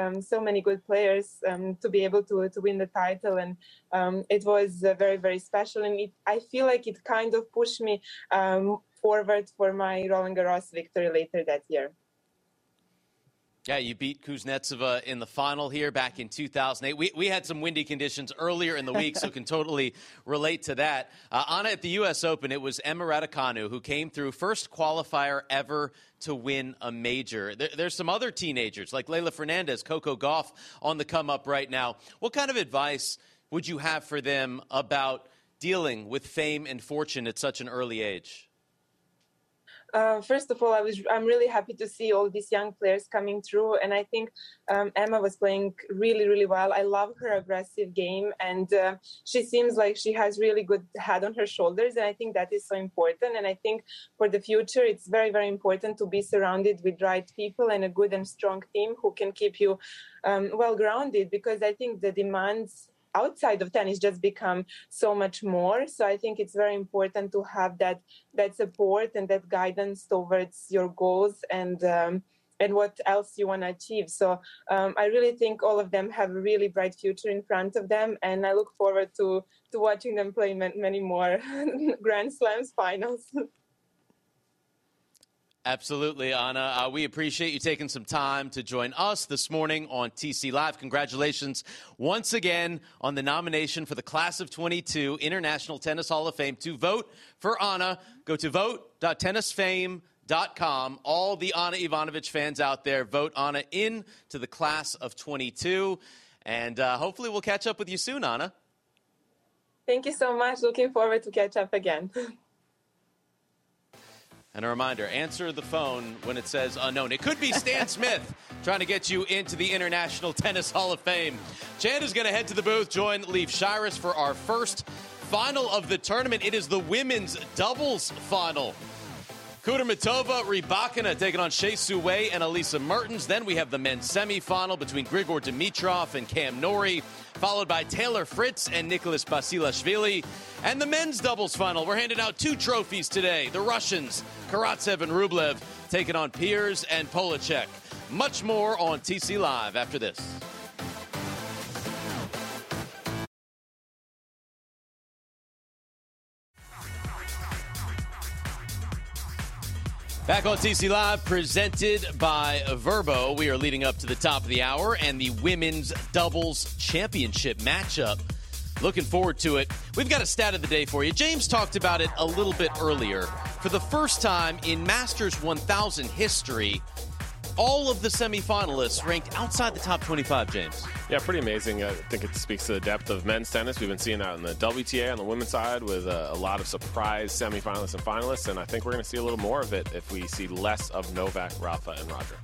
good players to be able to win the title. And it was very, very special. And I feel like it kind of pushed me forward for my Roland Garros victory later that year. Yeah, you beat Kuznetsova in the final here back in 2008. We had some windy conditions earlier in the week, so can totally relate to that. Ana, at the U.S. Open, it was Emma Raducanu who came through, first qualifier ever to win a major. There's some other teenagers like Leylah Fernandez, Coco Gauff on the come-up right now. What kind of advice would you have for them about dealing with fame and fortune at such an early age? First of all, I'm really happy to see all these young players coming through, and I think Emma was playing really, really well. I love her aggressive game, and she seems like she has really good head on her shoulders, and I think that is so important. And I think for the future, it's very, very important to be surrounded with right people and a good and strong team who can keep you well-grounded, because I think the demands outside of tennis just become so much more. So I think it's very important to have that support and that guidance towards your goals and what else you want to achieve. So I really think all of them have a really bright future in front of them, and I look forward to watching them play many more Grand Slams finals. Absolutely, Ana. We appreciate you taking some time to join us this morning on TC Live. Congratulations once again on the nomination for the Class of 22 International Tennis Hall of Fame. To vote for Ana, go to vote.tennisfame.com. All the Ana Ivanovic fans out there, vote Ana in to the Class of 22. And hopefully we'll catch up with you soon, Ana. Thank you so much. Looking forward to catch up again. And a reminder, answer the phone when it says unknown. It could be Stan Smith trying to get you into the International Tennis Hall of Fame. Chanda's going to head to the booth, join Leif Shiras for our first final of the tournament. It is the women's doubles final. Kudermetova, Rybakina taking on Hsieh Su-wei and Alisa Mertens. Then we have the men's semifinal between Grigor Dimitrov and Cam Norrie, followed by Taylor Fritz and Nicholas Basilashvili. And the men's doubles final. We're handing out two trophies today. The Russians, Karatsev and Rublev, taking on Piers and Polachek. Much more on TC Live after this. Back on TC Live, presented by Vrbo. We are leading up to the top of the hour and the Women's Doubles Championship matchup. Looking forward to it. We've got a stat of the day for you. James talked about it a little bit earlier. For the first time in Masters 1000 history, all of the semifinalists ranked outside the top 25, James. Yeah, pretty amazing. I think it speaks to the depth of men's tennis. We've been seeing that on the WTA on the women's side with a lot of surprise semifinalists and finalists, and I think we're going to see a little more of it if we see less of Novak, Rafa, and Roger.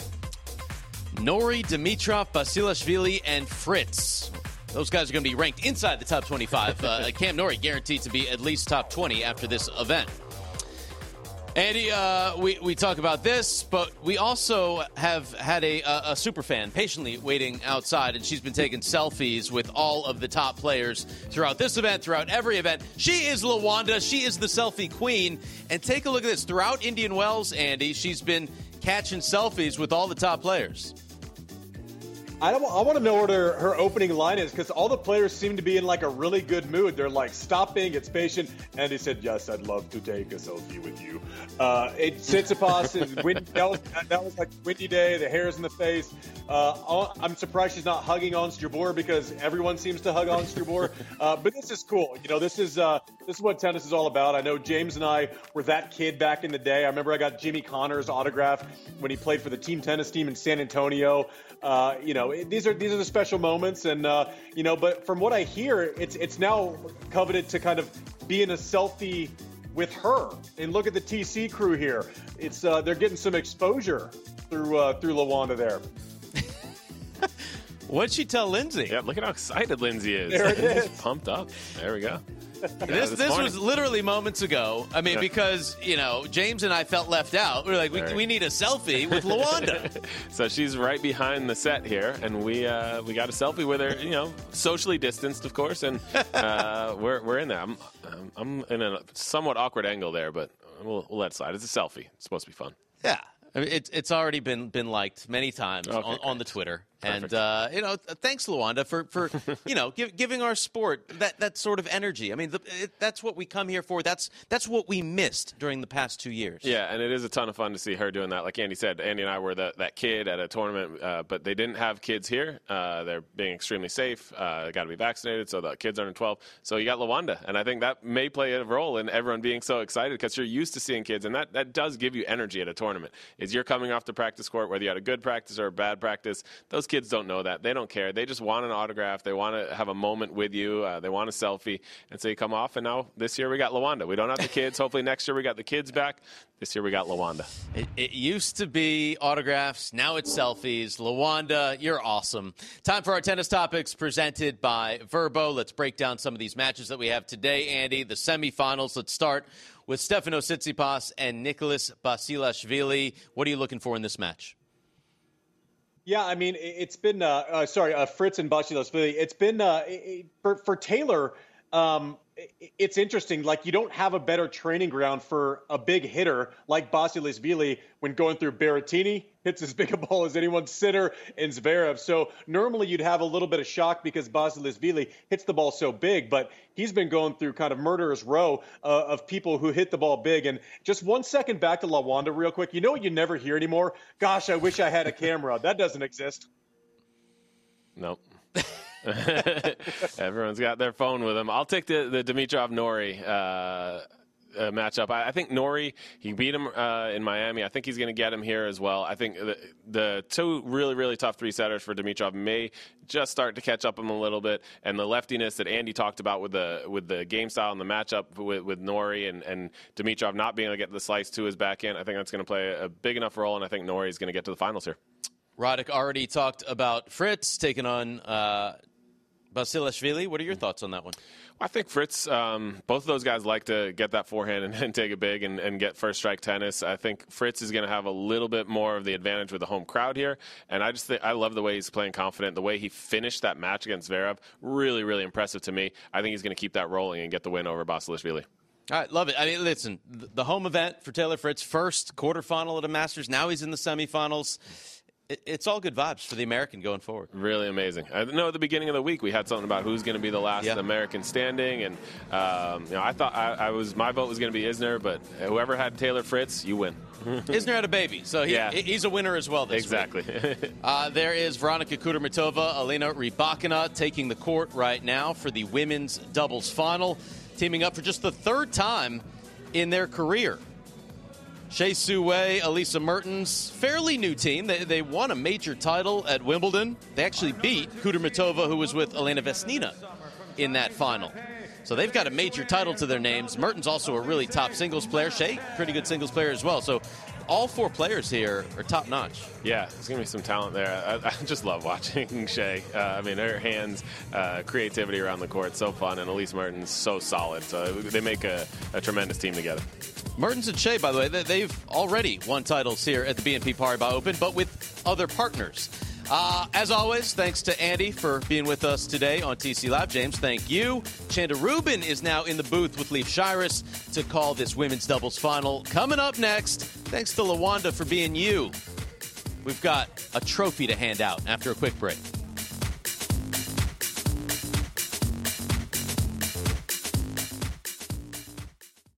Norrie, Dimitrov, Basilashvili, and Fritz. Those guys are going to be ranked inside the top 25. Cam Norrie guaranteed to be at least top 20 after this event. Andy, we talk about this, but we also have had a super fan patiently waiting outside, and she's been taking selfies with all of the top players throughout this event, throughout every event. She is LaWanda. She is the selfie queen. And take a look at this. Throughout Indian Wells, Andy, she's been catching selfies with all the top players. I want to know what her opening line is, because all the players seem to be in like a really good mood. They're like stopping, it's patient. And he said, yes, I'd love to take a selfie with you. Tsitsipas and windy. That was like windy day. The hair's in the face. I'm surprised she's not hugging Ons Jabeur, because everyone seems to hug Ons Jabeur. But this is cool. You know, this is what tennis is all about. I know James and I were that kid back in the day. I remember I got Jimmy Connors' autograph when he played for the team tennis team in San Antonio. You know. these are the special moments, and but from what I hear, it's now coveted to kind of be in a selfie with her. And look at the TC crew here; it's they're getting some exposure through LaWanda there. What'd she tell Lindsay? Yeah, look at how excited Lindsay is. There it is. She's pumped up. There we go. This was literally moments ago. I mean, because, James and I felt left out. We were like, we need a selfie with LaWanda. So she's right behind the set here, and we got a selfie with her, socially distanced, of course, and we're in there. I'm in a somewhat awkward angle there, but we'll let it slide. It's a selfie. It's supposed to be fun. Yeah. I mean, it's already been liked many times on the Twitter. Perfect. And, thanks, LaWanda, for giving our sport that sort of energy. I mean, that's what we come here for. That's what we missed during the past 2 years. Yeah, and it is a ton of fun to see her doing that. Like Andy said, Andy and I were that kid at a tournament, but they didn't have kids here. They're being extremely safe. They got to be vaccinated, so the kids aren't 12. So you got LaWanda, and I think that may play a role in everyone being so excited because you're used to seeing kids, and that does give you energy at a tournament. Is you're coming off the practice court, whether you had a good practice or a bad practice, those kids don't know that. They don't care. They just want an autograph. They want to have a moment with you. They want a selfie. And so you come off, and now this year we got LaWanda. We don't have the kids. Hopefully next year we got the kids back. This year we got LaWanda. It used to be autographs. Now it's selfies. LaWanda, you're awesome. Time for our tennis topics presented by Vrbo. Let's break down some of these matches that we have today, Andy. The semifinals. Let's start with Stefanos Tsitsipas and Nicholas Basilashvili. What are you looking for in this match? Yeah, I mean, it's been Fritz and Basilashvili. It's been for Taylor. It's interesting. Like, you don't have a better training ground for a big hitter like Basilashvili when going through Berrettini. Hits as big a ball as anyone's sitter in Zverev. So normally you'd have a little bit of shock because Basilashvili hits the ball so big, but he's been going through kind of murderer's row of people who hit the ball big. And just 1 second back to LaWanda real quick. You know what you never hear anymore? Gosh, I wish I had a camera. That doesn't exist. Nope. Everyone's got their phone with them. I'll take the Dimitrov Norrie matchup. I think Norrie, he beat him in Miami. I think he's going to get him here as well. I think the two really, really tough three-setters for Dimitrov may just start to catch up him a little bit. And the leftiness that Andy talked about with the game style and the matchup with Norrie and Dimitrov not being able to get the slice to his back end, I think that's going to play a big enough role, and I think Norrie is going to get to the finals here. Roddick already talked about Fritz taking on Basilashvili. What are your thoughts on that one? I think Fritz, both of those guys like to get that forehand and take a big and get first strike tennis. I think Fritz is going to have a little bit more of the advantage with the home crowd here. And I just think I love the way he's playing confident. The way he finished that match against Zverev, really, really impressive to me. I think he's going to keep that rolling and get the win over Basilashvili. All right, love it. I mean, listen, the home event for Taylor Fritz, first quarterfinal at a Masters. Now he's in the semifinals. It's all good vibes for the American going forward. Really amazing. I know at the beginning of the week we had something about who's going to be the last American standing, and I thought my vote was going to be Isner, but whoever had Taylor Fritz, you win. Isner had a baby, so he's a winner as well this week. Exactly. There is Veronika Kudermetova, Elena Rybakina taking the court right now for the women's doubles final, teaming up for just the third time in their career. Hsieh Su-wei, Alisa Mertens, fairly new team. They won a major title at Wimbledon. They actually beat Kudermetova, who was with Elena Vesnina in that final. So they've got a major title to their names. Mertens also a really top singles player. Hsieh, pretty good singles player as well. So all four players here are top-notch. Yeah, there's going to be some talent there. I just love watching Hsieh. I mean, her hands, creativity around the court, so fun. And Elise Mertens, so solid. So they make a tremendous team together. Mertens and Hsieh, by the way, they've already won titles here at the BNP Paribas Open, but with other partners. As always, thanks to Andy for being with us today on TC Live. James, thank you. Chanda Rubin is now in the booth with Leif Shiras to call this women's doubles final. Coming up next, thanks to LaWanda for being you. We've got a trophy to hand out after a quick break.